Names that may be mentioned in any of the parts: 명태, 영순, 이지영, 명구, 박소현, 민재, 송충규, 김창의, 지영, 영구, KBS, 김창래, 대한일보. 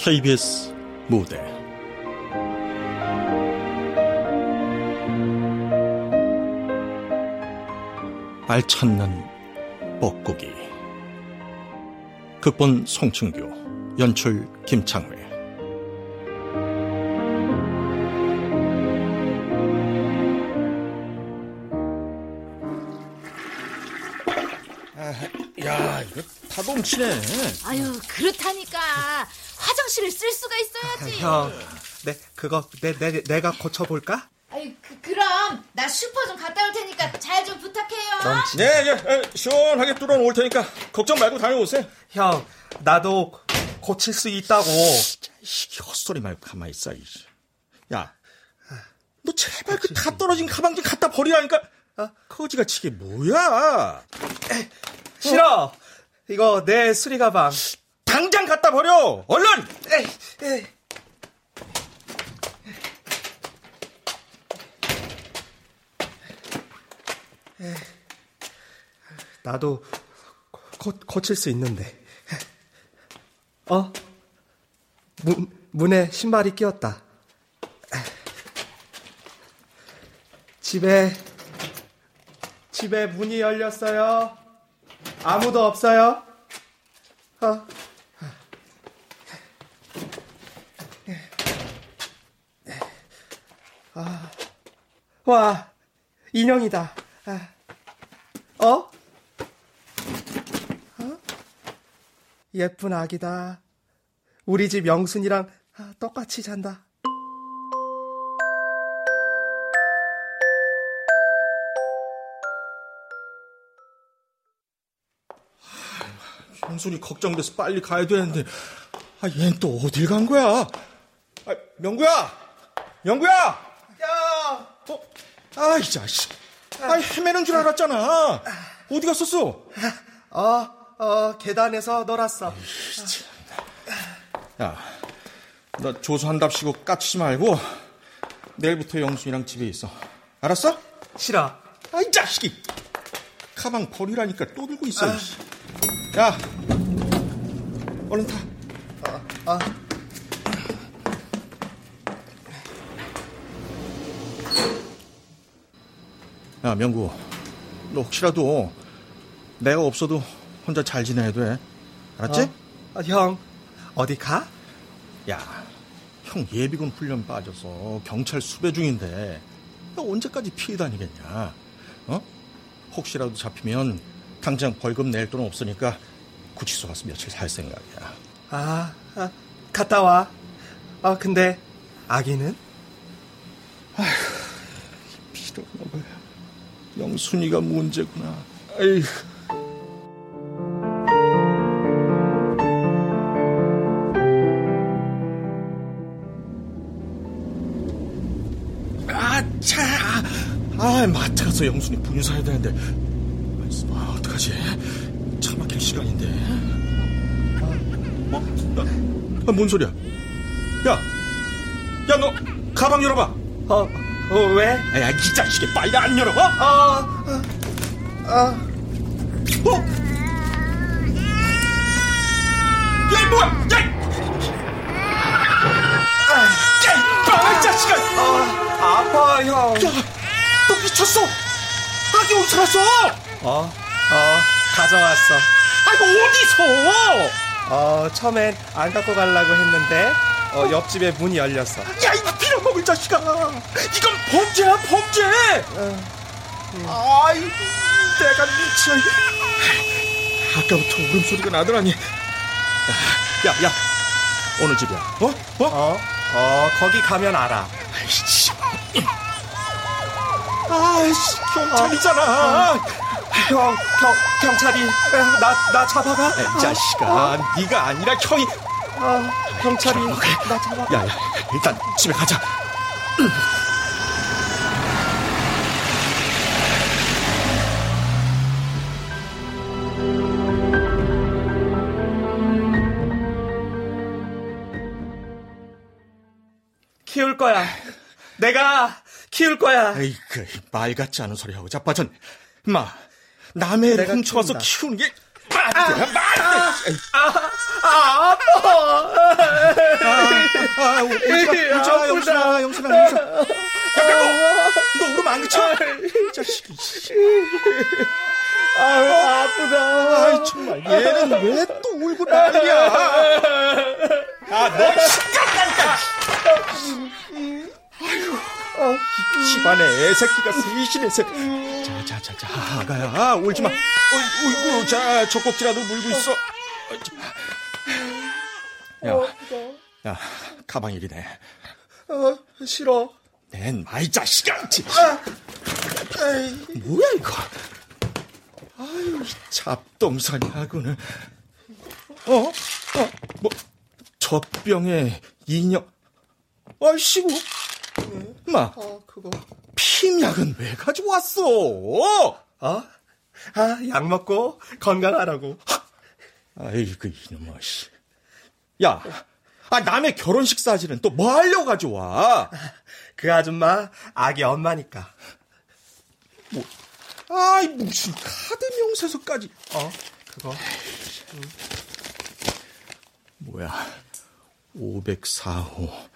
KBS 무대 알찾는 뻐꾸기. 극본 송충규, 연출 김창래. 야, 이거 다 넘치네. 아유, 그렇다니까. 화장실을 쓸 수가 있어야지. 형, 내가 고쳐볼까? 아유, 그럼 나 슈퍼 좀 갔다 올 테니까 잘 좀 부탁해요. 넘치네. 네, 시원하게 뚫어 놓을 테니까 걱정 말고 다녀오세요. 형, 나도 고칠 수 있다고. 헛소리 말고 가만히 있어. 야, 너 제발 그 다 떨어진 가방 좀 갖다 버리라니까. 거지같이 이게 뭐야? 싫어. 이거 내 수리 가방. 당장 갖다 버려. 얼른. 나도 고칠 수 있는데. 문에 신발이 끼었다. 집에 문이 열렸어요. 아무도 없어요. 와, 인형이다. 예쁜 아기다. 우리 집 영순이랑 똑같이 잔다. 영순이 걱정돼서 빨리 가야 되는데, 얘는 또 어딜 간 거야? 명구야! 야! 이 자식. 헤매는 줄 알았잖아. 어디 갔었어? 계단에서 놀았어. 야, 나 조소한답시고 까치지 말고, 내일부터 영순이랑 집에 있어. 알았어? 싫어. 이 자식이. 가방 버리라니까 또 들고 있어. 야, 얼른 타. 야, 명구, 너 혹시라도 내가 없어도 혼자 잘 지내야 돼. 알았지? 형, 어디 가? 야, 형 예비군 훈련 빠져서 경찰 수배 중인데 너 언제까지 피해 다니겠냐? 혹시라도 잡히면 당장 벌금 낼 돈 없으니까 구치소 가서 며칠 살 생각이야. 갔다 와. 근데 아기는? 아휴, 피로 넘어요. 영순이가 문제구나. 아휴. 마트 가서 영순이 분유 사야 되는데. 어떡하지? 차 막힐 시간인데. 뭔 소리야? 야, 너 가방 열어봐. 왜? 야, 이 자식이 빨리 안 열어. 야, 이 뭐야? 이 자식아. 아파, 형. 야, 너 미쳤어? 아기 어디 살았어? 가져왔어. 이거 어디서? 처음엔 안 갖고 가려고 했는데, 옆집에 문이 열렸어. 야, 이거 빌어먹을 자식아. 이건 범죄야, 범죄. 아이고, 내가 미쳐. 아까부터 울음소리가 나더라니. 야, 어느 집이야? 거기 가면 알아. 경찰이잖아. 경찰이 나 잡아가? 자식아, 네가 아니라 형이. 경찰이 나 잡아가. 야야, 일단 집에 가자. 키울 거야. 내가 키울 거야. 에이, 그 말 같지 않은 소리하고 자빠전. 마, 남의 애를 훔쳐와서 키우는 게 말이야, 말이야. 아파. 울지마, 영순아, 영순아. 너 울으면 안 그쳐? 이 자식이. 아유, 아프다. 아이, 정말. 얘는 왜 또 울고 난리야? 아, 너 시끄럽다니까. 아유, 집안에 애새끼가 스위신의 새. 자, 아가야, 울지 마. 어이구, 자, 저 꼭지라도 물고 있어. 야, 가방 이리네. 싫어. 낸 마이 자식아. 뭐야 이거? 아유, 잡동사니하고는. 뭐 저 병에 인형. 아이씨고. 마. 그거. 피임약은 왜 가지고 왔어? 약 먹고 건강하라고. 아이, 그 이놈아 씨. 야, 남의 결혼식 사진은 또 뭐 하려고 가져와? 그 아줌마 아기 엄마니까. 뭐? 아이, 무슨 카드 명세서까지. 그거. 뭐야? 504호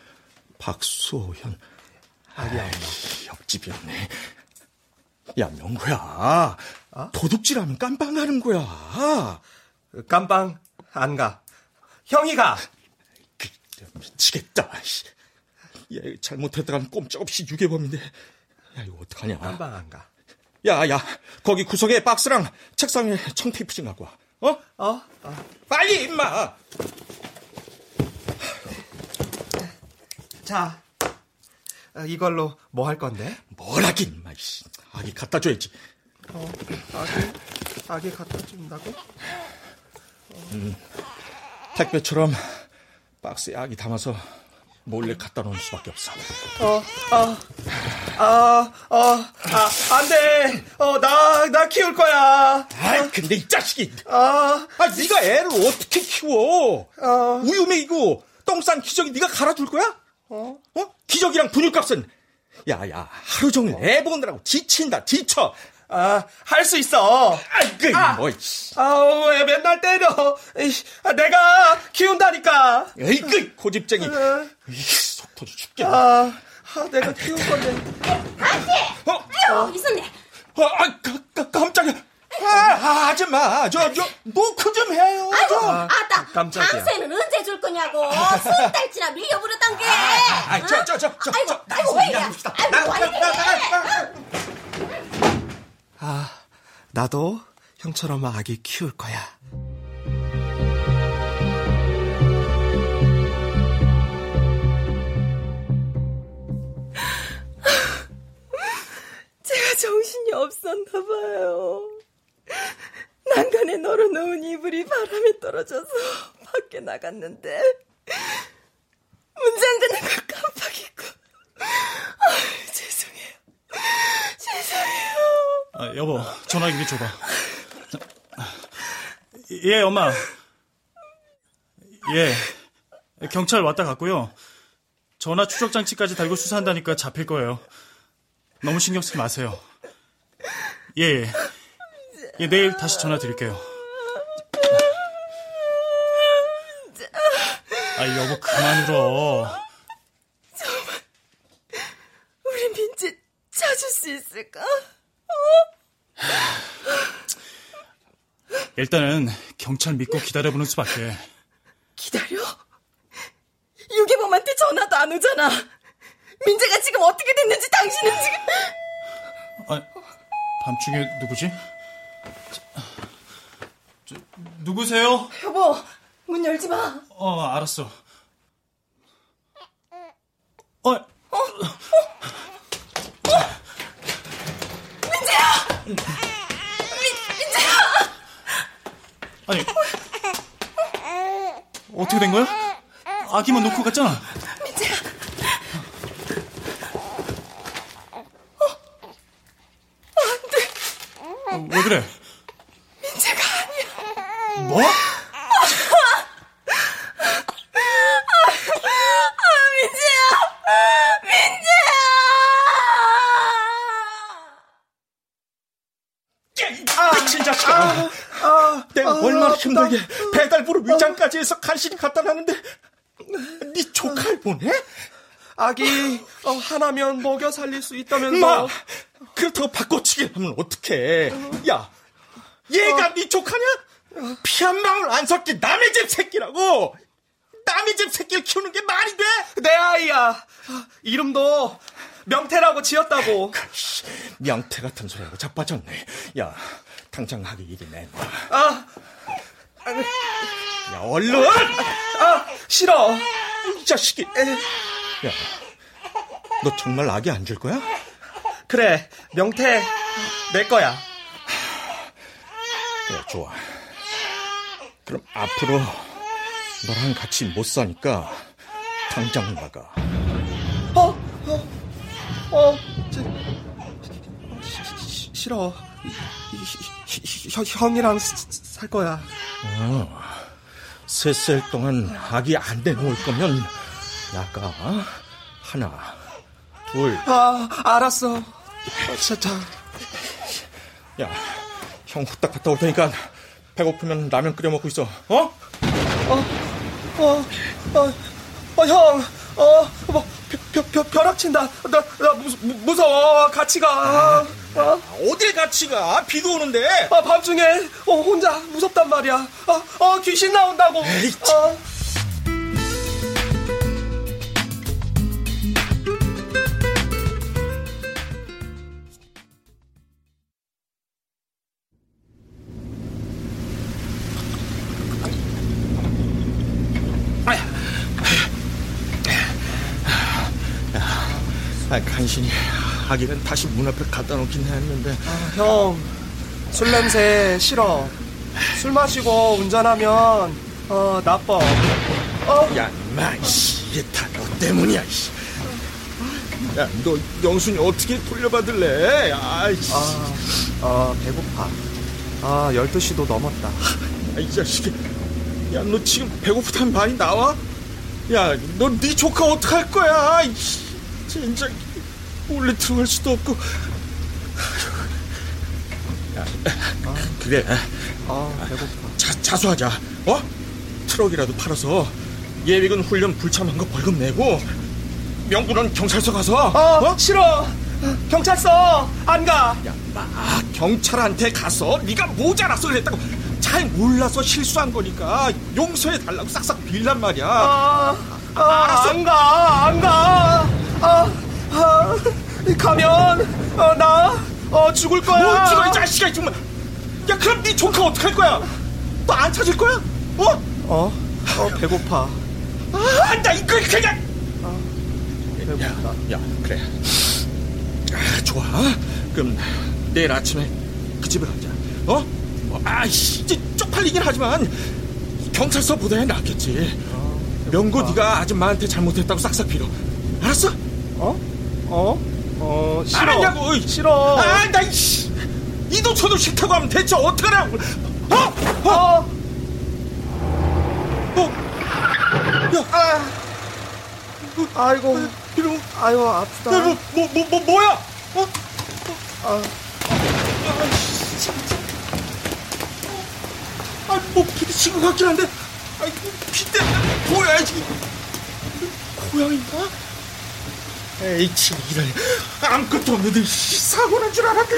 박소현. 아기 엄마. 옆집이었네. 야, 명구야. 도둑질하면 깜빵 가는 거야. 깜빵 안 가. 형이 가. 미치겠다. 얘 잘못했다간 꼼짝없이 유괴범인데. 야, 이거 어떡하냐. 깜빵 안 가. 야, 거기 구석에 박스랑 책상에 청테이프 좀 갖고 와. 빨리 임마. 자, 이걸로 뭐 할 건데? 뭘 하긴 임마. 아기 갖다 줘야지. 아기 갖다 준다고? 택배처럼 박스에 아기 담아서 몰래 갖다 놓을 수밖에 없어. 안 돼. 나 키울 거야. 아이, 근데 이 자식이. 네가 애를 어떻게 키워? 우유메이고 똥싼 기저귀 네가 갈아줄 거야? 기저귀랑 분유값은. 야, 하루 종일 애 보느라고 지친다, 지쳐. 할 수 있어. 왜 맨날 때려. 내가 키운다니까. 에이그, 고집쟁이. 속 터져 죽겠네. 내가 키울 건데. 아씨! 아유, 이순네. 깜짝이야. 아줌마, 저, 노크 좀 해요. 아따, 깜짝이야. 방세는 언제 줄 거냐고. 수십 달치나 밀려버렸단 게. 아이고, 왜 이래. 나도 형처럼 아기 키울 거야. 제가 정신이 없었나 봐요. 난간에 널어놓은 이불이 바람에 떨어져서 밖에 나갔는데 문제 안 되는 걸 깜빡 잊고. 죄송해요. 여보, 전화기를 줘봐. 예, 엄마. 예, 경찰 왔다 갔고요. 전화 추적 장치까지 달고 수사한다니까 잡힐 거예요. 너무 신경 쓰지 마세요. 예, 내일 다시 전화 드릴게요. 여보, 그만 울어. 정말 우리 민재 찾을 수 있을까? 일단은 경찰 믿고 기다려보는 수밖에. 기다려? 유괴범한테 전화도 안 오잖아. 민재가 지금 어떻게 됐는지 당신은 지금. 밤중에 누구지? 저, 누구세요? 여보, 문 열지 마. 알았어. 민재야! 아니, 어떻게 된 거야? 아기만 놓고 갔잖아. 민재야. 안 돼. 왜 그래? 민재가 아니야. 뭐? 민재야! 미친 자식아. 내가 얼마나 힘들게 배달부로 위장까지 해서 간신히 갖다 놨는데 네 조카를 보내? 아기 하나면 먹여 살릴 수 있다면서. 마, 그렇다고 바꿔치기 하면 어떡해. 야, 얘가 네 조카냐? 피 한 방울 안 섞인 남의 집 새끼라고. 남의 집 새끼를 키우는 게 말이 돼? 내 아이야. 이름도 명태라고 지었다고. 명태 같은 소리하고 자빠졌네. 야, 당장 하기 일이 내놔. 야, 얼른. 싫어. 이 자식이. 야, 너 정말 아기 안 줄 거야? 그래, 명태 내 거야. 그래, 좋아. 그럼 앞으로 너랑 같이 못 사니까 당장 나가. 싫어. 형이랑 살 거야. 셋셀 동안 아기 안 내놓을 거면 나가. 하나, 둘. 알았어. 진짜. 야, 형 후딱 갔다 올 테니까 배고프면 라면 끓여 먹고 있어. 형. 벼락 친다. 나 무서워. 같이 가. 어딜 같이 가? 비도 오는데. 밤중에 혼자 무섭단 말이야. 귀신 나온다고. 에이, 간신히 아기는 다시 문 앞에 갖다 놓긴 했는데. 형, 술 냄새 싫어. 술 마시고 운전하면 나빠. 야, 인마, 이게 다 너 때문이야. 야, 너 영순이 어떻게 돌려받을래? 배고파. 12시도 넘었다. 이 자식이. 야, 너 지금 배고프다는 말이 나와? 야, 너 네 조카 어떡할 거야? 진짜 몰래 들어갈 수도 없고. 야, 그래. 배고파. 자수하자. 트럭이라도 팔아서 예비군 훈련 불참한 거 벌금 내고, 명구는 경찰서 가서. 싫어. 경찰서 안 가. 야, 마, 경찰한테 가서 네가 모자라 소리를 했다고. 잘 몰라서 실수한 거니까 용서해달라고 싹싹 빌란 말이야. 알았어. 안 가. 가면 나 죽을 거야. 뭘 죽어, 이 자식아, 정말. 야, 그럼 네 조카 어떡할 거야? 또 안 찾을 거야? 배고파. 나 이거 그냥. 배고프다. 야, 그래. 좋아. 그럼 내일 아침에 그 집을 가자. 이제 쪽팔리긴 하지만 경찰서 보다야 낫겠지. 명구, 네가 아줌마한테 잘못했다고 싹싹 빌어. 알았어? 싫어. 알았냐고. 싫어. 이도 저도 싫다고 하면 대체 어떡하라고. 아이고. 아이고, 아프다. 뭐야? 부딪힌 것 같긴 한데. 피 때문에. 뭐야, 지금. 고양인가? 에이, 참, 이런. 아무것도 없는데 사고 난 줄 알았는데.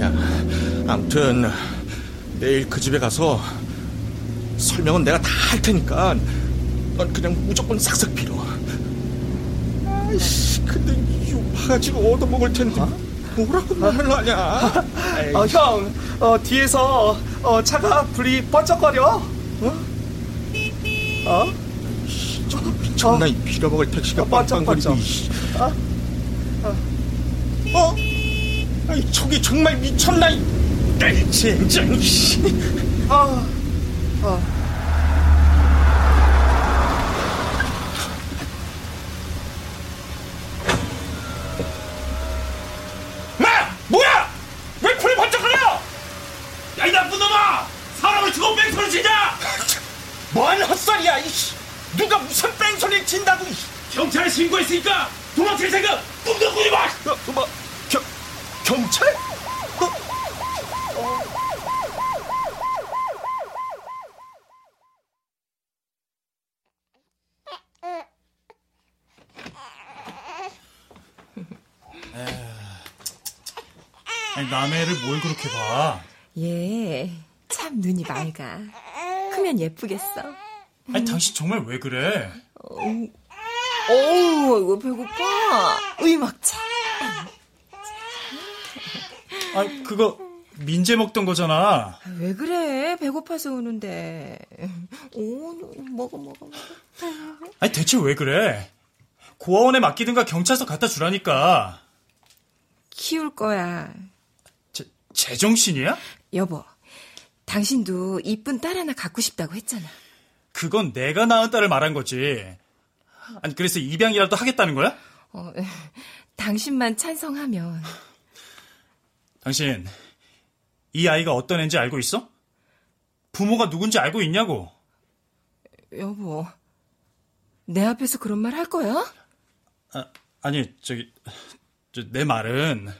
야, 아무튼 내일 그 집에 가서 설명은 내가 다 할 테니까 넌 그냥 무조건 싹싹 빌어. 아이씨, 근데 이 파가지고 얻어먹을 텐데. 뭐라고 말을 하냐. 형, 뒤에서 차가 불이 번쩍거려. 저거 미쳤나. 이 빌어먹을 택시가 번쩍거리고. 저게 정말 미쳤나. 이 젠장. 누가 무슨 뺑소리를 친다고. 경찰에 신고했으니까 도망칠 생각 꿈도 꾸지 마. 경찰? 아니, 남의 애를 뭘 그렇게 봐. 얘 참 눈이 맑아. 크면 예쁘겠어. 아니 당신 정말 왜 그래? 어우 이거 배고파. 의막차. 아니 그거 민재 먹던 거잖아. 아, 왜 그래? 배고파서 우는데. 오 먹어. 아니 대체 왜 그래? 고아원에 맡기든가 경찰서 갖다 주라니까. 키울 거야. 제정신이야? 여보, 당신도 이쁜 딸 하나 갖고 싶다고 했잖아. 그건 내가 낳은 딸을 말한 거지. 아니, 그래서 입양이라도 하겠다는 거야? 당신만 찬성하면. 당신, 이 아이가 어떤 애인지 알고 있어? 부모가 누군지 알고 있냐고. 여보, 내 앞에서 그런 말 할 거야? 내 말은...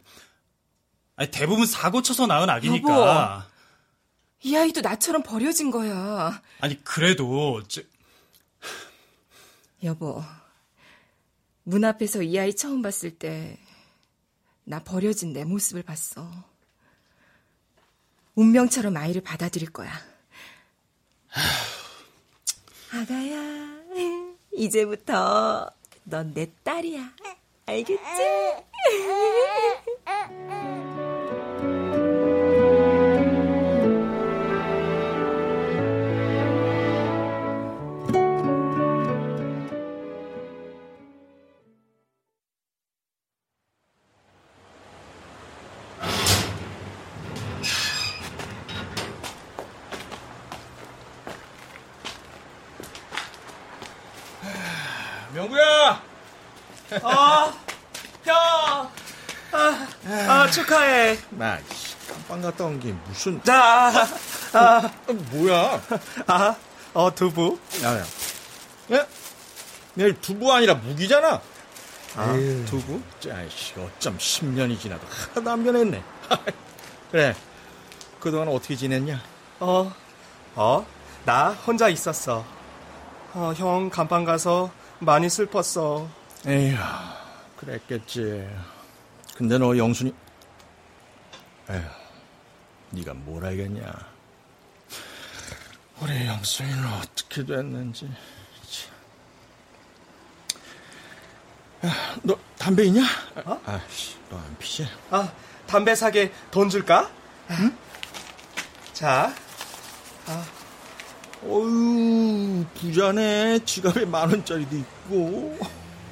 아니, 대부분 사고 쳐서 낳은 아기니까. 여보, 이 아이도 나처럼 버려진 거야. 아니, 그래도... 여보, 문 앞에서 이 아이 처음 봤을 때 나 버려진 내 모습을 봤어. 운명처럼 아이를 받아들일 거야. 아가야, 이제부터 넌 내 딸이야. 알겠지? 명구야! 축하해. 나 깜빵 갔다 온 게 무슨? 뭐야? 두부. 야야. 예? 내 두부 아니라 무기잖아. 에이. 두부? 짜이씨, 어쩜 10년이 지나도 하나도 안 변했네. 그래. 그동안 어떻게 지냈냐? 나 혼자 있었어. 형 감방 가서 많이 슬펐어. 에휴, 그랬겠지. 근데 너 영순이... 에휴, 네가 뭘 알겠냐. 우리 영순이는 어떻게 됐는지... 너 담배 있냐? 아씨, 너 안 피지? 담배 사게 돈 줄까? 응? 자, 어휴, 부자네. 지갑에 10,000원짜리도 있고.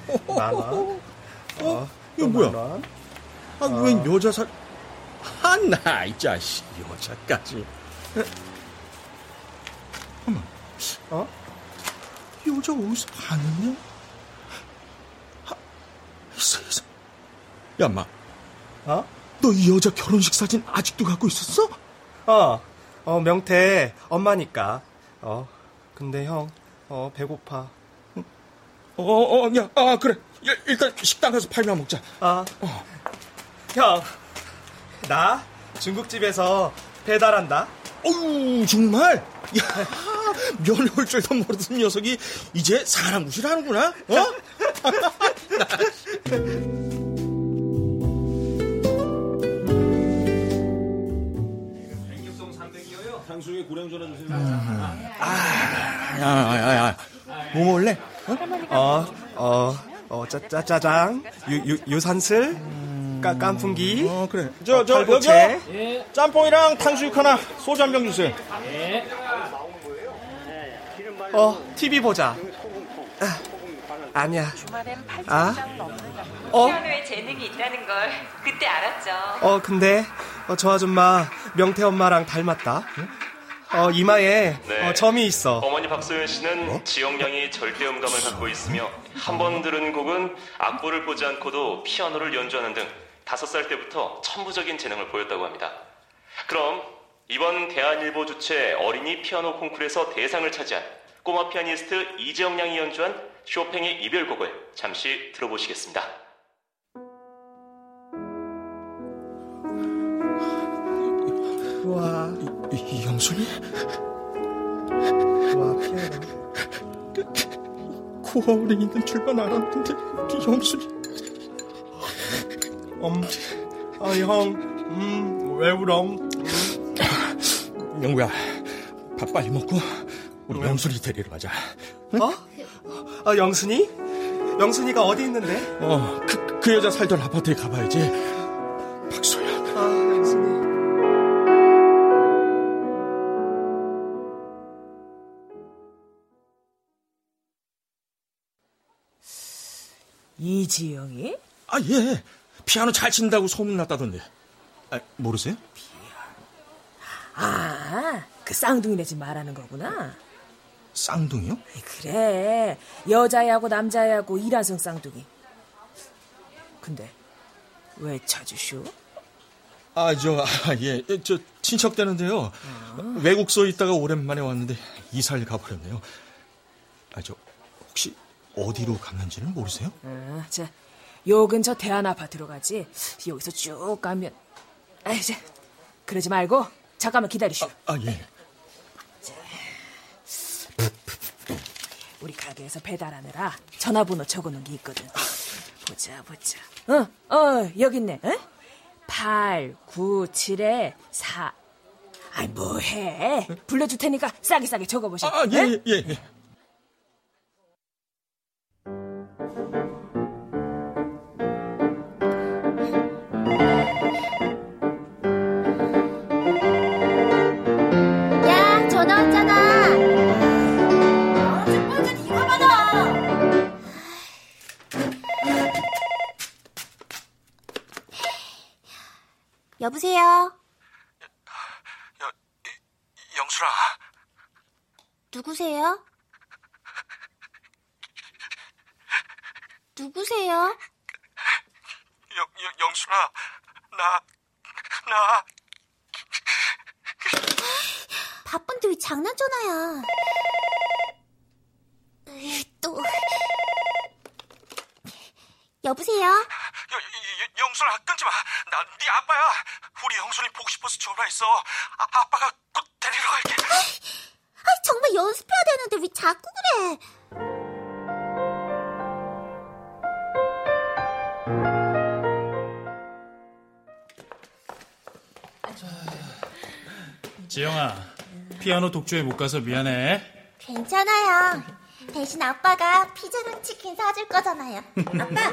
10,000원? 이거 뭐야? 웬 여자 살... 하나, 이 자식, 여자까지. 어머, 이 여자 어디서 봤느냐? 세상. 야, 마. 너 이 여자 결혼식 사진 아직도 갖고 있었어? 명태, 엄마니까. 근데 형, 배고파. 야, 그래. 야, 일단 식당 가서 팔면 먹자. 형, 나 중국집에서 배달한다. 어우, 정말? 야, 면 올 줄도 모르던 녀석이 이제 사람 무시하는구나. 상수의 고량 전화 주세요. 뭐 먹을래? 짜장, 유산슬, 깐풍기. 그래. 여기요. 예. 짬뽕이랑 탕수육 하나, 소주 한 병 주세요. 예. TV 보자. 아니야. 피아노에 재능이 있다는 걸 그때 알았죠. 근데 저 아줌마 명태 엄마랑 닮았다. 이마에 점이 있어. 어머니 박소현 씨는 지영 양이 절대음감을 갖고 있으며 한 번 들은 곡은 악보를 보지 않고도 피아노를 연주하는 등 5살 때부터 천부적인 재능을 보였다고 합니다. 그럼 이번 대한일보 주최 어린이 피아노 콩쿠르에서 대상을 차지한 꼬마 피아니스트 이지영 양이 연주한 쇼팽의 이별곡을 잠시 들어보시겠습니다. 와, 영순이? 와, 피아노. 코어울이 있는 줄만 알았는데 영순이. 형, 왜 울어? 영구야, 밥 빨리 먹고 우리 영순이 데리러 가자. 응? 영순이? 영순이가 어디 있는데? 그 여자 살던 아파트에 가봐야지. 박소현. 영순이. 이지영이? 아, 예. 피아노 잘 친다고 소문났다던데. 아, 모르세요? 아, 그 쌍둥이네 집 말하는 거구나. 쌍둥이요? 그래, 여자애하고 남자애하고 이란성 쌍둥이. 근데 왜 찾으쇼? 저 친척 되는데요. 외국소에 있다가 오랜만에 왔는데 이사를 가버렸네요. 저 혹시 어디로 갔는지는 모르세요? 자, 요 근처 대한 아파트로 가지. 여기서 쭉 가면. 이제 그러지 말고 잠깐만 기다리시오. 예. 자, 우리 가게에서 배달하느라 전화번호 적어놓은 게 있거든. 보자. 여기 있네. 897-4. 아이, 뭐해? 불러줄 테니까 싸게 적어보시오. 예. 여보세요? 영수라. 누구세요? 누구세요? 영수라, 나. 바쁜데 왜 장난 전화야? 또. 여보세요? 영수라, 끊지 마. 나 네 아빠야. 우리 영순이 보고 싶어서 전화했어. 아빠가 곧 데리러 갈게. 정말 연습해야 되는데 왜 자꾸 그래? 지영아, 피아노 독주에 못 가서 미안해. 괜찮아요. 대신 아빠가 피자랑 치킨 사줄 거잖아요. 아빠,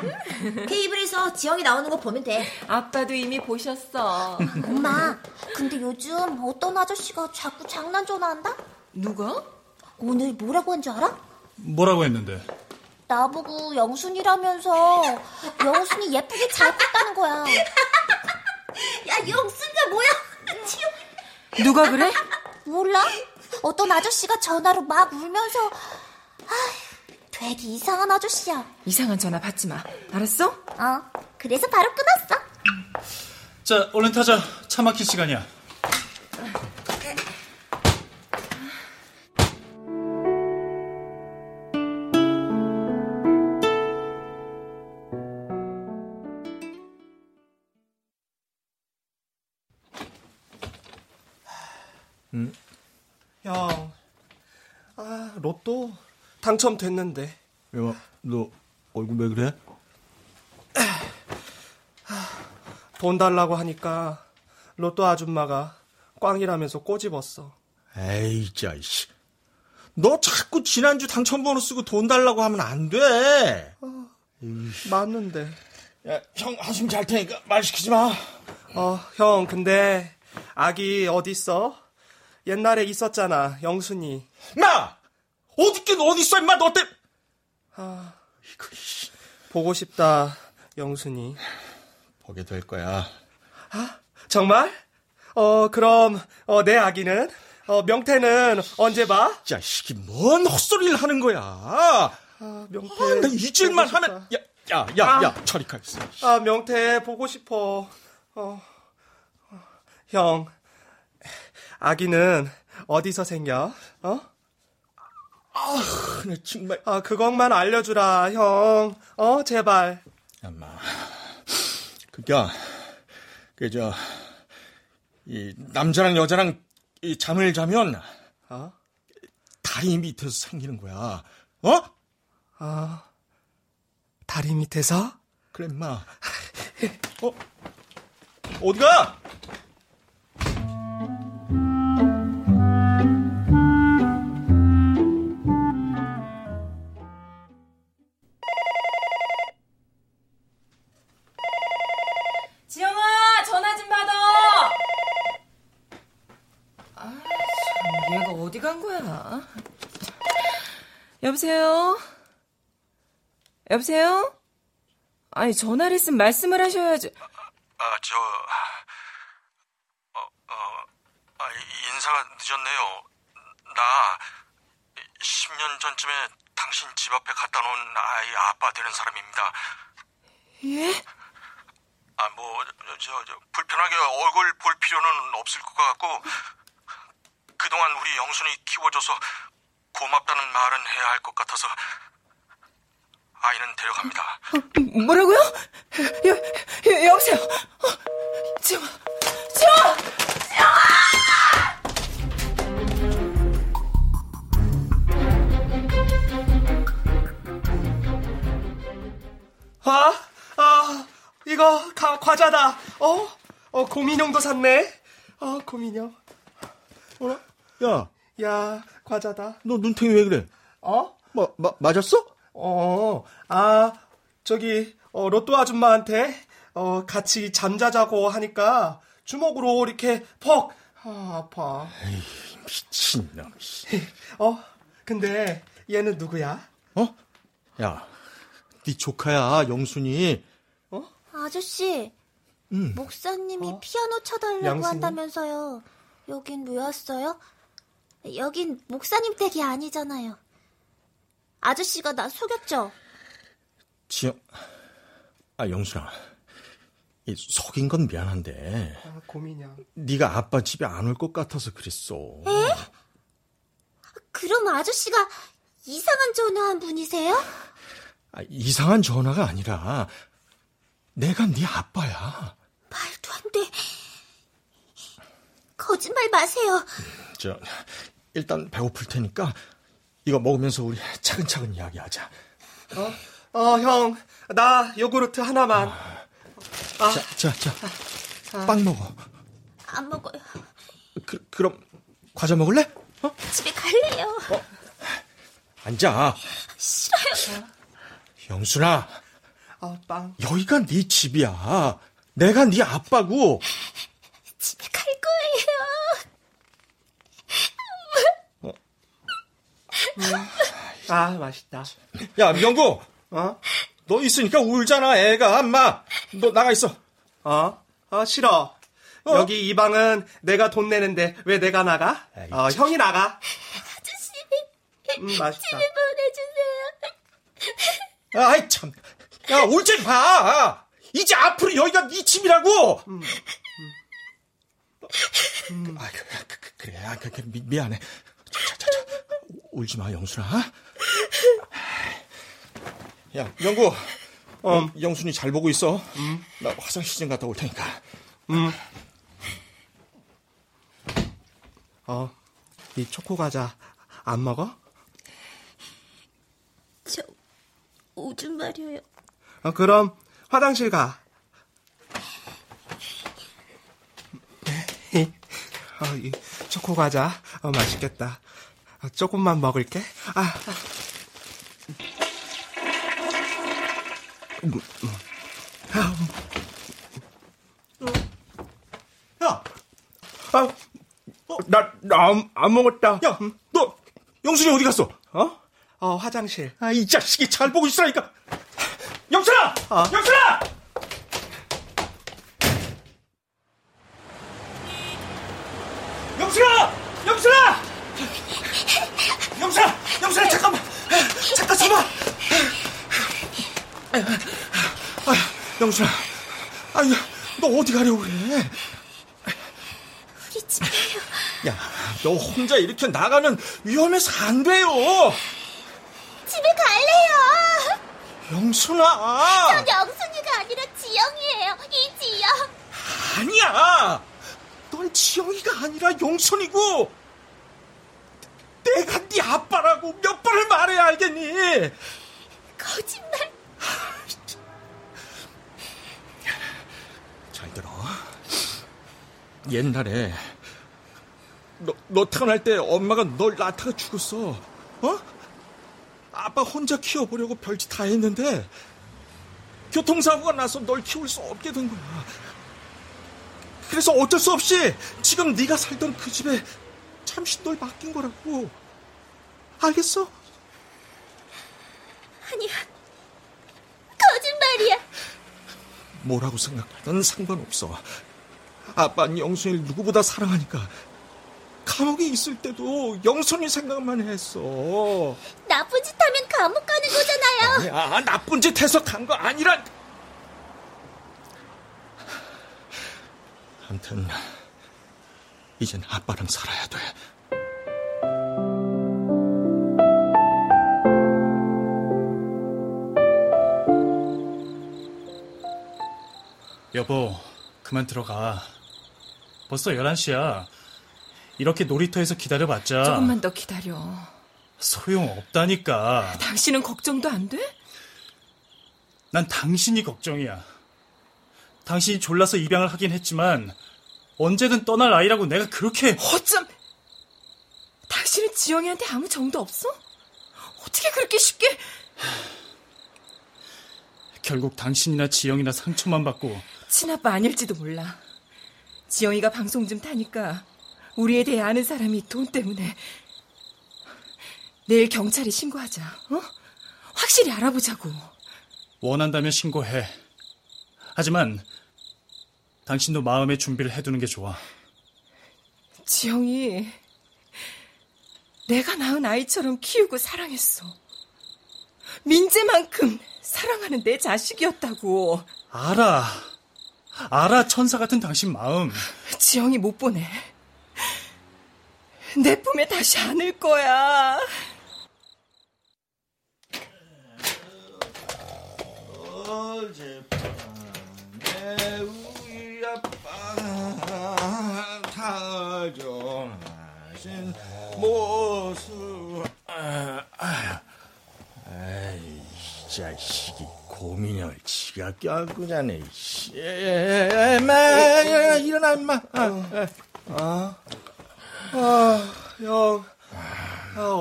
테이블에서 지영이 나오는 거 보면 돼. 아빠도 이미 보셨어. 엄마, 근데 요즘 어떤 아저씨가 자꾸 장난 전화한다? 누가? 오늘 뭐라고 한 줄 알아? 뭐라고 했는데? 나보고 영순이라면서 영순이 예쁘게 잘 컸다는 거야. 야, 영순이가 뭐야? 누가 그래? 몰라. 어떤 아저씨가 전화로 막 울면서. 되게 이상한 아저씨야. 이상한 전화 받지 마. 알았어? 그래서 바로 끊었어. 자, 얼른 타자. 차 막힐 시간이야. 형, 로또 당첨됐는데. 야, 너 얼굴 왜 그래? 돈 달라고 하니까 로또 아줌마가 꽝이라면서 꼬집었어. 에이, 자이씨. 너 자꾸 지난주 당첨번호 쓰고 돈 달라고 하면 안 돼. 맞는데. 야, 형 한숨 잘 테니까 말 시키지 마. 형, 근데 아기 어딨어? 옛날에 있었잖아, 영순이. 나! 어딨긴 어딨어, 임마, 너 때문에. 이거, 보고 싶다, 영순이. 보게 될 거야. 정말? 그럼, 내 아기는? 명태는 언제 봐? 자식이 뭔 헛소리를 하는 거야. 명태. 나 잊을만 하면. 야, 저리 가 있어. 명태, 보고 싶어. 형, 아기는 어디서 생겨? 나 정말. 아, 그것만 알려주라, 형. 제발. 엄마. 이 남자랑 여자랑 이 잠을 자면 다리 밑에서 생기는 거야. 다리 밑에서? 그래, 인마. 어디 가? 지영아, 전화 좀 받아. 얘가 어디 간 거야? 여보세요? 여보세요? 아니, 전화를 했으면 말씀을 하셔야지. 인사가 늦었네요. 나 10년 전쯤에 당신 집 앞에 갖다 놓은 아이 아빠 되는 사람입니다. 예? 불편하게 얼굴 볼 필요는 없을 것 같고, 그동안 우리 영순이 키워줘서 고맙다는 말은 해야 할 것 같아서 아이는 데려갑니다. 뭐라고요? 여보세요? 지영아! 이거 과자다. 고민형도 샀네. 고민형. 야, 과자다. 너 눈탱이 왜 그래? 맞았어? 로또 아줌마한테 같이 잠자자고 하니까 주먹으로 이렇게 퍽. 아파. 에이, 미친놈. 근데 얘는 누구야? 야, 네 조카야, 영순이. 아저씨, 목사님이 피아노 쳐달라고 양순이? 한다면서요. 여긴 왜 왔어요? 여긴 목사님 댁이 아니잖아요. 아저씨가 나 속였죠? 영순아, 속인 건 미안한데. 고민이야. 네가 아빠 집에 안 올 것 같아서 그랬어. 에? 그럼 아저씨가 이상한 전화한 분이세요? 이상한 전화가 아니라 내가 네 아빠야. 말도 안 돼. 거짓말 마세요. 일단 배고플 테니까 이거 먹으면서 우리 차근차근 이야기하자. 형, 나 요구르트 하나만. 빵 먹어. 안 먹어요. 그럼 과자 먹을래? 집에 갈래요. 앉아. 싫어요. 영순아. 빵. 여기가 네 집이야. 내가 네 아빠고. 집에 갈 거예요. 맛있다. 야, 명구. 너 있으니까 울잖아, 애가. 엄마. 너 나가 있어. 싫어. 여기 이 방은 내가 돈 내는데 왜 내가 나가? 형이 나가. 아저씨. 맛있다. 집에 보내주세요. 참. 야, 올 줄 봐. 이제 앞으로 여기가 네 집이라고. 미안해. 울지 마, 영순아. 야, 영구. 영순이 잘 보고 있어. 나 화장실 좀 갔다 올 테니까. 이 초코 과자 안 먹어? 저 오줌 마려요. 그럼 화장실 가. 이 초코 과자 맛있겠다. 조금만 먹을게. 야, 나 안 먹었다. 야, 너 영순이 어디 갔어? 화장실. 이 자식이 잘 보고 있으라니까. 영순아! 영순아! 영순아! 영순아! 영순아! 영순아, 잠깐만! 잠깐 참아! 영순아, 너 어디 가려고 그래? 우리 집이에요. 야, 너 혼자 이렇게 나가면 위험해서 안 돼요. 집에 갈래요. 영순아. 전 영순이가 아니라 지영이에요. 이 지영. 아니야. 넌 지영이가 아니라 영순이고 내가 네 아빠라고 몇 번을 말해야 알겠니? 거짓말. 잘 들어. 옛날에 너 태어날 때 엄마가 널 낳다가 죽었어. 어? 아빠 혼자 키워보려고 별짓 다 했는데 교통사고가 나서 널 키울 수 없게 된 거야. 그래서 어쩔 수 없이 지금 네가 살던 그 집에 잠시 널 맡긴 거라고. 알겠어? 아니야. 거짓말이야. 뭐라고 생각하든 상관없어. 아빠는 영순이를 누구보다 사랑하니까. 감옥에 있을 때도 영순이 생각만 했어. 나쁜 짓 하면 감옥 가는 거잖아요. 아니야, 나쁜 짓 해서 간 거 아니란. 아무튼 이젠 아빠랑 살아야 돼. 여보, 그만 들어가. 벌써 11시야. 이렇게 놀이터에서 기다려봤자. 조금만 더 기다려. 소용없다니까. 당신은 걱정도 안 돼? 난 당신이 걱정이야. 당신이 졸라서 입양을 하긴 했지만 언제든 떠날 아이라고 내가 그렇게. 어쩜 당신은 지영이한테 아무 정도 없어? 어떻게 그렇게 쉽게. 결국 당신이나 지영이나 상처만 받고. 친아빠 아닐지도 몰라. 지영이가 방송 좀 타니까 우리에 대해 아는 사람이 돈 때문에. 내일 경찰에 신고하자. 어? 확실히 알아보자고. 원한다면 신고해. 하지만 당신도 마음의 준비를 해두는 게 좋아. 지영이 내가 낳은 아이처럼 키우고 사랑했어. 민재만큼 사랑하는 내 자식이었다고. 알아. 천사 같은 당신 마음. 지영이 못 보내. 내 품에 다시 안을 거야. 어젯밤에 우리 아빠가 다정하신 모습. 아이, 이 자식이 고민을 지가 껴안고 자네. 야, 일어나 임마. 형,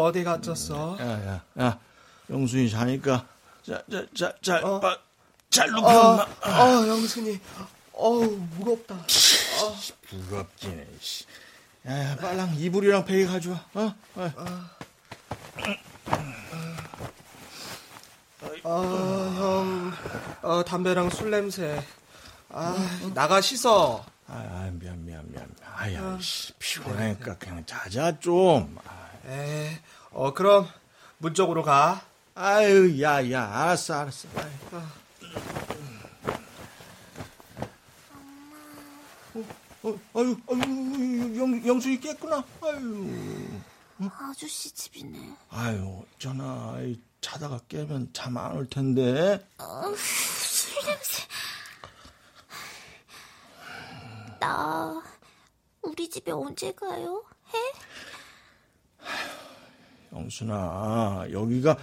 어디 갔었어? 야, 영순이 자니까 잘 눕혔나? 영순이, 무겁다. 무겁긴 해. 야, 빨랑 이불이랑 베개 가져와. 형, 담배랑 술 냄새. 나가 씻어. 미안. 피곤하니까 그냥 자자 좀. 그럼 문 쪽으로 가. 야, 알았어. 영순이 깼구나. 아저씨 집이네. 전화 자다가 깨면 잠 안 올 텐데. 술 냄새. 나 우리 집에 언제 가요? 해? 영순아, 여기가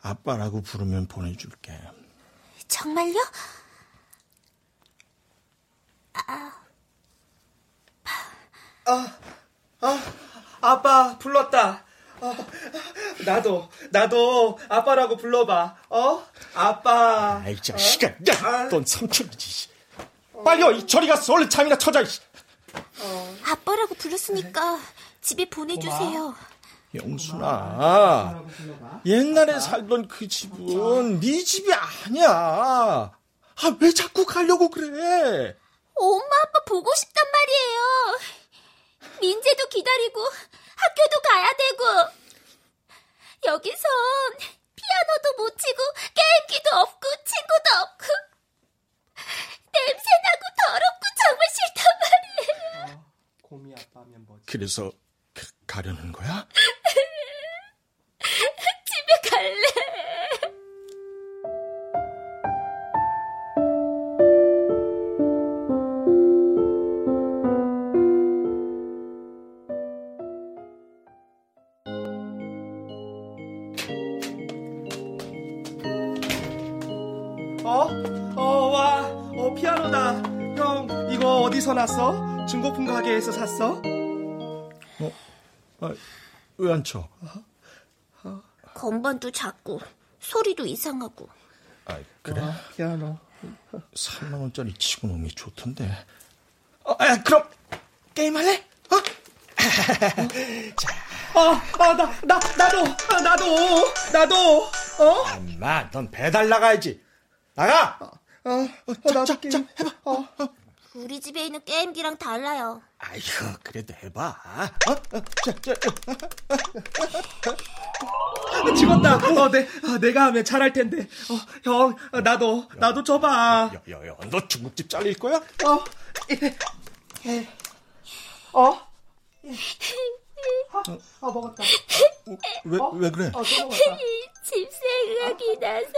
아빠라고 부르면 보내줄게. 정말요? 아빠 불렀다. 나도 아빠라고 불러봐. 아빠. 이 자식아. 야, 넌 삼촌이지. 빨리 저리 가서 얼른 잠이나 쳐자. 아빠라고 불렀으니까 집에 보내주세요. 영순아, 옛날에 살던 그 집은 네 집이 아니야. 왜 자꾸 가려고 그래? 엄마 아빠 보고 싶단 말이에요. 민재도 기다리고 학교도 가야 되고 여기선 피아노도 못 치고 게임기도 없고 친구도 없고 냄새나고 더럽고 정말 싫단 말이야. 여기서 가려는 거야? 집에 갈래. 피아노다. 형, 이거 어디서 났어? 중고품 가게에서 샀어? 왜 안 쳐? 건반도 작고 소리도 이상하고. 아, 그래? 와, 피아노 3만원짜리 치고 놈이 좋던데. 그럼 게임할래? 어? 자. 나도. 어? 엄마, 넌 배달 나가야지. 나가. 자, 해봐. 우리 집에 있는 게임기랑 달라요. 아이고, 그래도 해봐. 죽었다. 내가 하면 잘할 텐데. 형, 나도 줘봐. 야, 너 중국집 잘릴 거야? 먹었다. 왜 그래? 집 생각이 나서.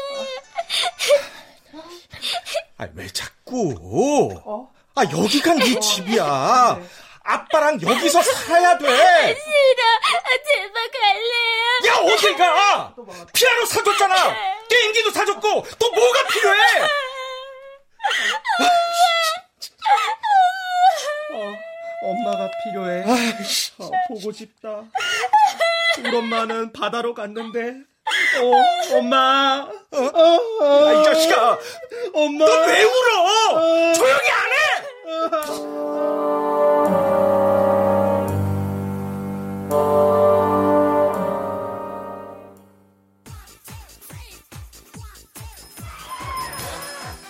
왜 자꾸? 여기가 네 집이야. 아빠랑 여기서 살아야 돼. 싫어. 제발 갈래요. 야, 어딜 가? 피아노 사줬잖아. 게임기도 사줬고 또 뭐가 필요해? 엄마가 필요해. 보고 싶다. 우리 엄마는 바다로 갔는데. 엄마. 이 자식아. 엄마. 너 왜 울어? 조용히 안 해.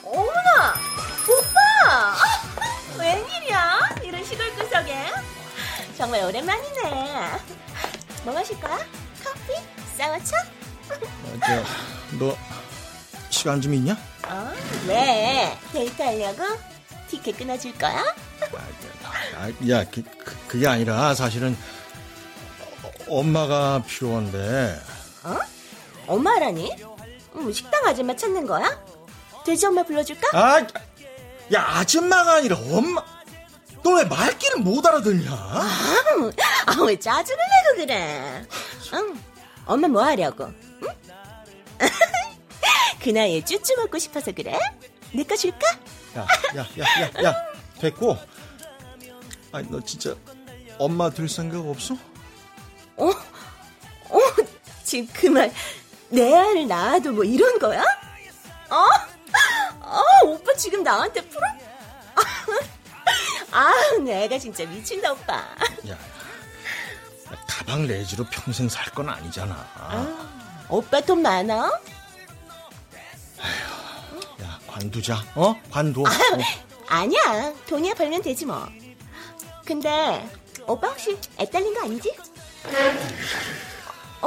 어머나, 오빠. 웬일이야? 이런 시골 구석에. 정말 오랜만이네. 뭐 마실 거야? 커피? 사워차? 너 시간 좀 있냐? 왜? 데이트하려고? 티켓 끊어줄 거야? 그게 아니라 사실은 엄마가 필요한데. 엄마라니? 식당 아줌마 찾는 거야? 돼지 엄마 불러줄까? 아줌마가 아니라 엄마. 너 왜 말귀를 못 알아듣냐? 왜 짜증을 내고 그래? 엄마 뭐 하려고? 응? 그 나이에 쭈쭈 먹고 싶어서 그래? 내 거 줄까? 야, 됐고. 너 진짜 엄마 될 생각 없어? 지금 그 말, 내 아를 낳아도 뭐 이런 거야? 오빠 지금 나한테 풀어? 내가 진짜 미친다, 오빠. 가방 레지로 평생 살 건 아니잖아. 오빠 돈 많아? 관두자. 관둬. 아니야. 돈이야 벌면 되지 뭐. 근데 오빠 혹시 애 딸린 거 아니지?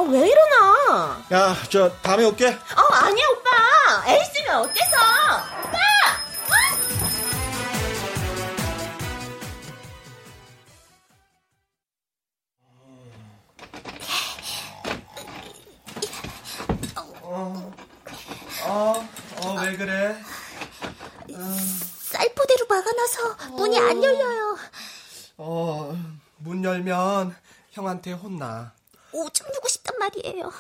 왜 이러나? 저 다음에 올게. 아니야 오빠. 애 있으면 어때서? 오빠! 왜 그래? 쌀포대로 막아놔서 문이 안 열려요. 문 열면 형한테 혼나. 오줌 누고 싶단 말이에요.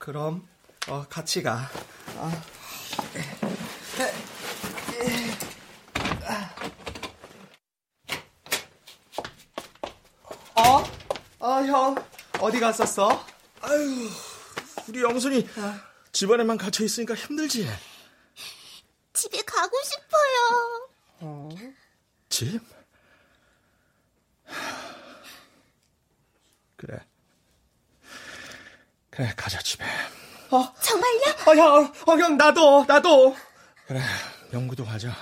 그럼 같이 가. 형 어디 갔었어? 아유, 우리 영순이. 집안에만 갇혀있으니까 힘들지? 집에 가고 싶어요. 집? 그래, 가자, 집에. 정말요? 형, 나도. 그래, 명구도 가자.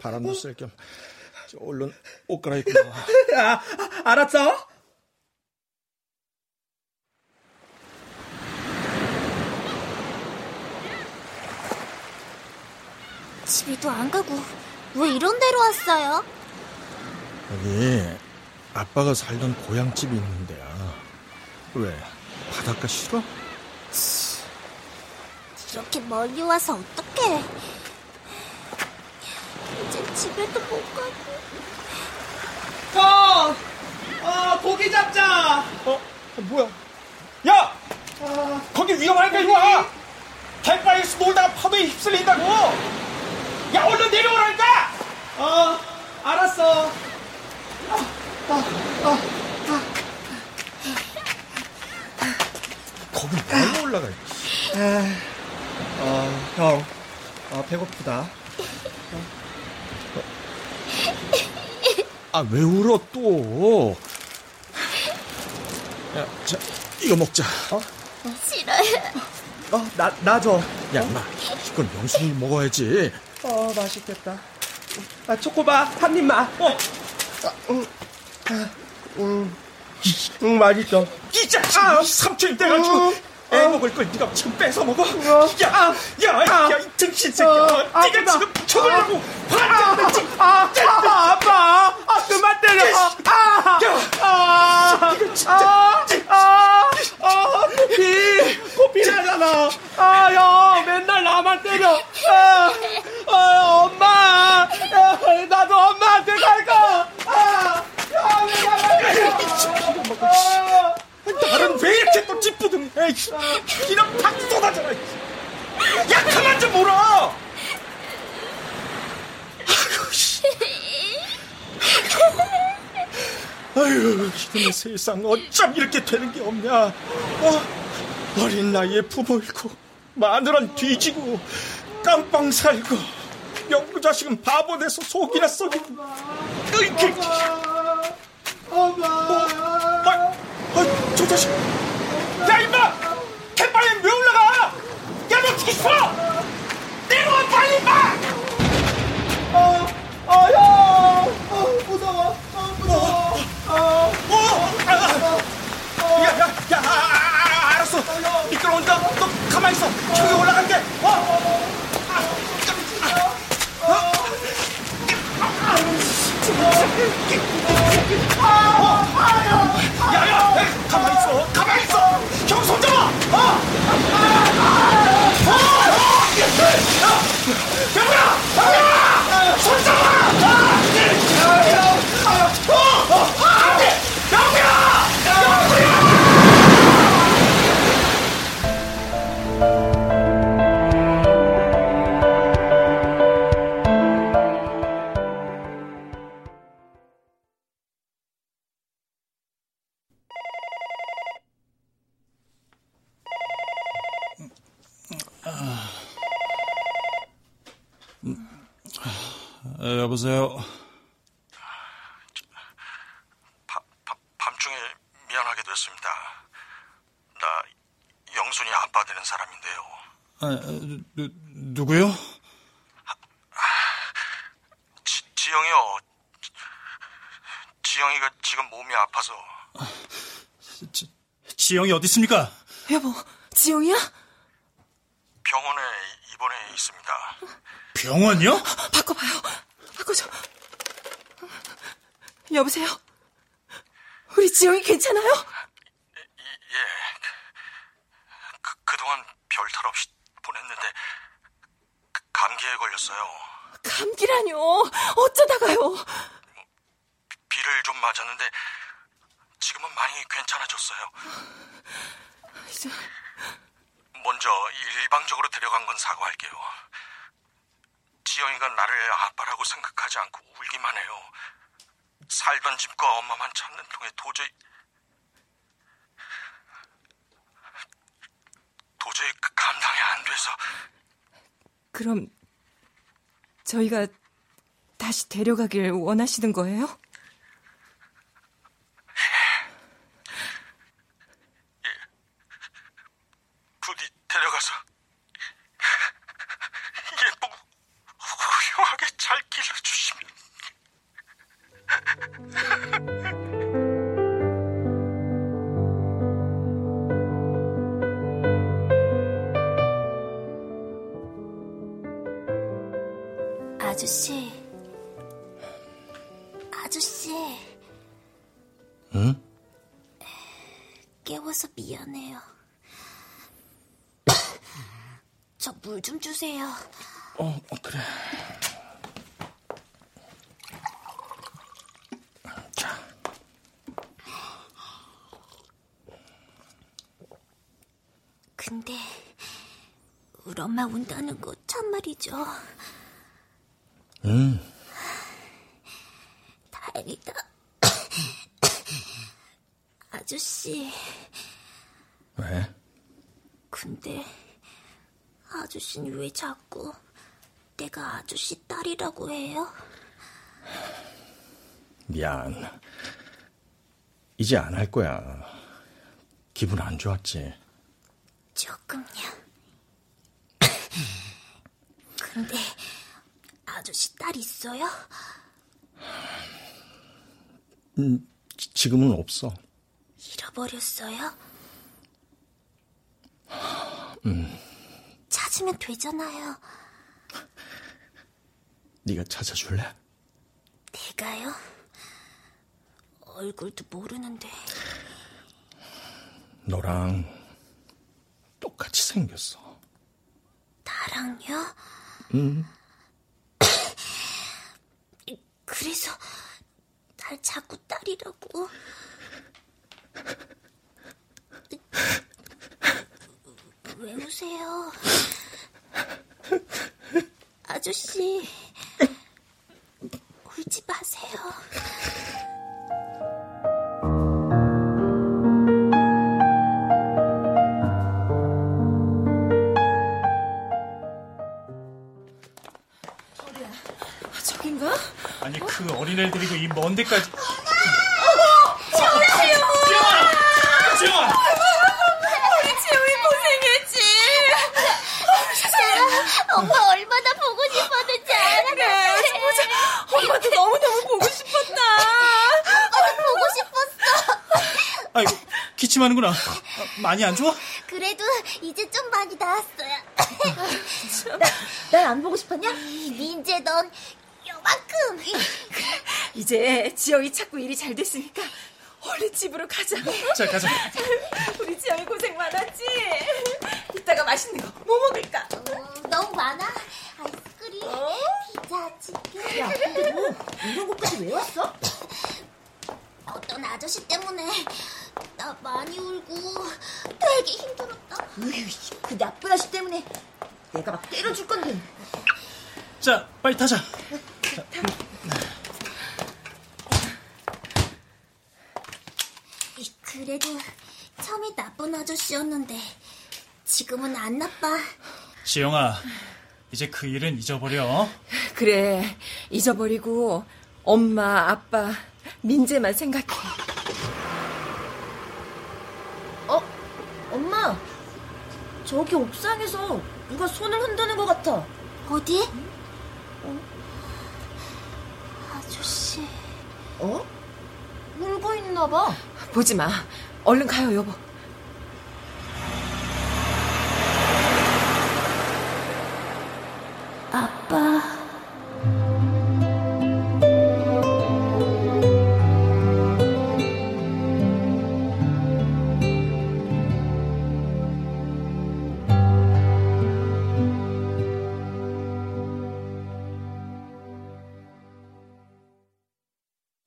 바람도 쐴 겸 얼른 옷 갈아입고 나와. 알았어? 집에도 안 가고 왜 이런 데로 왔어요? 여기 아빠가 살던 고향집이 있는데야. 왜? 바닷가 싫어? 이렇게 멀리 와서 어떡해. 이제 집에도 못 가고. 형! 고기 잡자! 뭐야? 야! 거기 위험하니까 이리 와! 달바위에서 놀다가 파도에 휩쓸린다고! 야, 얼른 내려오라니까! 알았어. 거기 왜 올라가? 형. 배고프다. 아, 왜 울어 또? 야, 자, 이거 먹자. 싫어요. 나 줘. 야, 임마, 이건 영순이 먹어야지. 맛있겠다. 아, 초코바, 한 입만. 맛있어. 이 자식, 삼촌이 돼가지고 애 먹을 걸 네가 지금 뺏어 먹어. 야, 이 등신 새끼야. 네가 지금 죽으려고 화났다 지금. 아빠, 그만 때려. 야, 이거 진짜. 코피 나잖아. 형, 맨날 나만 때려. 엄마, 나도 엄마한테 갈까? 나는 왜 이렇게 또 찌뿌둥? 이런 다 쏟아져라. 야, 그만 좀 울어. 아유, 이놈의 세상 어쩜 이렇게 되는 게 없냐. 어린 나이에 부모 잃고 마누란 뒤지고 깜빵 살고 영구 자식은 바보 돼서 속이나 썩이고. 엄마, 저 자식. 야, 임마, 갯바위에 왜 올라가? 야, 너 죽어. 내려와 빨리, 임마. 야, 무서워. 야, 알았어. 미끄러운데 너 가만히 있어. 저기 올라갈게. 야, 가만히 있어. 가만히 있어. 형, 손 잡아. 병구야, 손 잡아. 안 돼! 영구야! 여보세요? 누구요? 지영이요. 지영이가 지금 몸이 아파서. 지영이 어디 있습니까? 여보, 지영이야? 병원에 입원해 있습니다. 병원이요? 바꿔봐요. 바꿔줘. 여보세요? 우리 지영이 괜찮아요? 예. 그동안 별탈 없이 보냈는데 감기에 걸렸어요. 감기라뇨? 어쩌다가요? 비를 좀 맞았는데 지금은 많이 괜찮아졌어요. 이제 먼저 일방적으로 데려간 건 사과할게요. 지영이가 나를 아빠라고 생각하지 않고 울기만 해요. 살던 집과 엄마만 찾는 통에 도저히 감당이 안 돼서. 그럼 저희가 다시 데려가길 원하시는 거예요? 예. 부디 데려가서 예쁘고 훌륭하게 잘 길러주시면. 아저씨, 깨워서 미안해요. 저 물 좀 주세요. 그래. 자. 근데 우리 엄마 운다는 거 참말이죠. 응. 다행이다. 아저씨. 왜? 근데 아저씨는 왜 자꾸 내가 아저씨 딸이라고 해요? 미안. 이제 안 할 거야. 기분 안 좋았지? 조금요. 근데 아저씨 딸 있어요? 지금은 없어. 잃어버렸어요? 찾으면 되잖아요. 네가 찾아줄래? 내가요? 얼굴도 모르는데. 너랑 똑같이 생겼어. 나랑요? 응. 그래서 날 자꾸 딸이라고. 왜 우세요? 아저씨, 울지 마세요. 소리야, 저긴가? 아니, 그 어린애들이고 이 먼 데까지. 엄마 얼마나 보고 싶었는지 알아? 그래, 진짜 엄마도 너무너무 보고 싶었다. 엄마 보고 싶었어. 아이고, 기침하는구나. 많이 안 좋아? 그래도 이제 좀 많이 나았어요. 날 안 보고 싶었냐? 민재, 넌 요만큼. 이제 지영이 찾고 일이 잘 됐으니까 얼른 집으로 가자. 자, 가자. 우리 지영이 고생 많았지? 이따가 맛있는 거 뭐 먹을까? 너무 많아. 아이스크림, 피자, 치킨. 야, 근데 뭐 이런 것까지 왜 왔어? 어떤 아저씨 때문에 나 많이 울고 되게 힘들었다. 으유, 그 나쁜 아저씨 때문에 내가 막 때려줄 건데. 자, 빨리 타자. 자, 그래도 처음에 나쁜 아저씨였는데 지금은 안 나빠. 지영아, 이제 그 일은 잊어버려. 그래, 잊어버리고 엄마, 아빠, 민재만 생각해. 엄마, 저기 옥상에서 누가 손을 흔드는 것 같아. 어디? 아저씨. 울고 있나 봐. 보지 마. 얼른 가요, 여보. 아빠.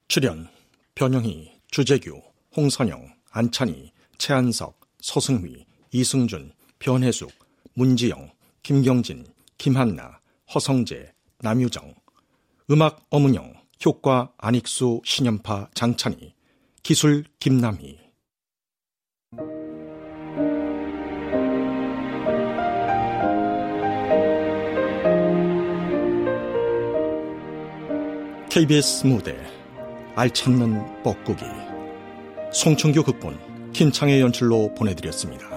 출연 변영희, 주재규, 홍선영, 안찬희, 최한석, 서승휘, 이승준, 변혜숙, 문지영, 김경진, 김한나, 허성재, 남유정. 음악 엄은영, 효과 안익수, 신연파 장찬희, 기술 김남희. KBS 무대 알찾는 뻐꾸기, 송충규 극본, 김창의 연출로 보내드렸습니다.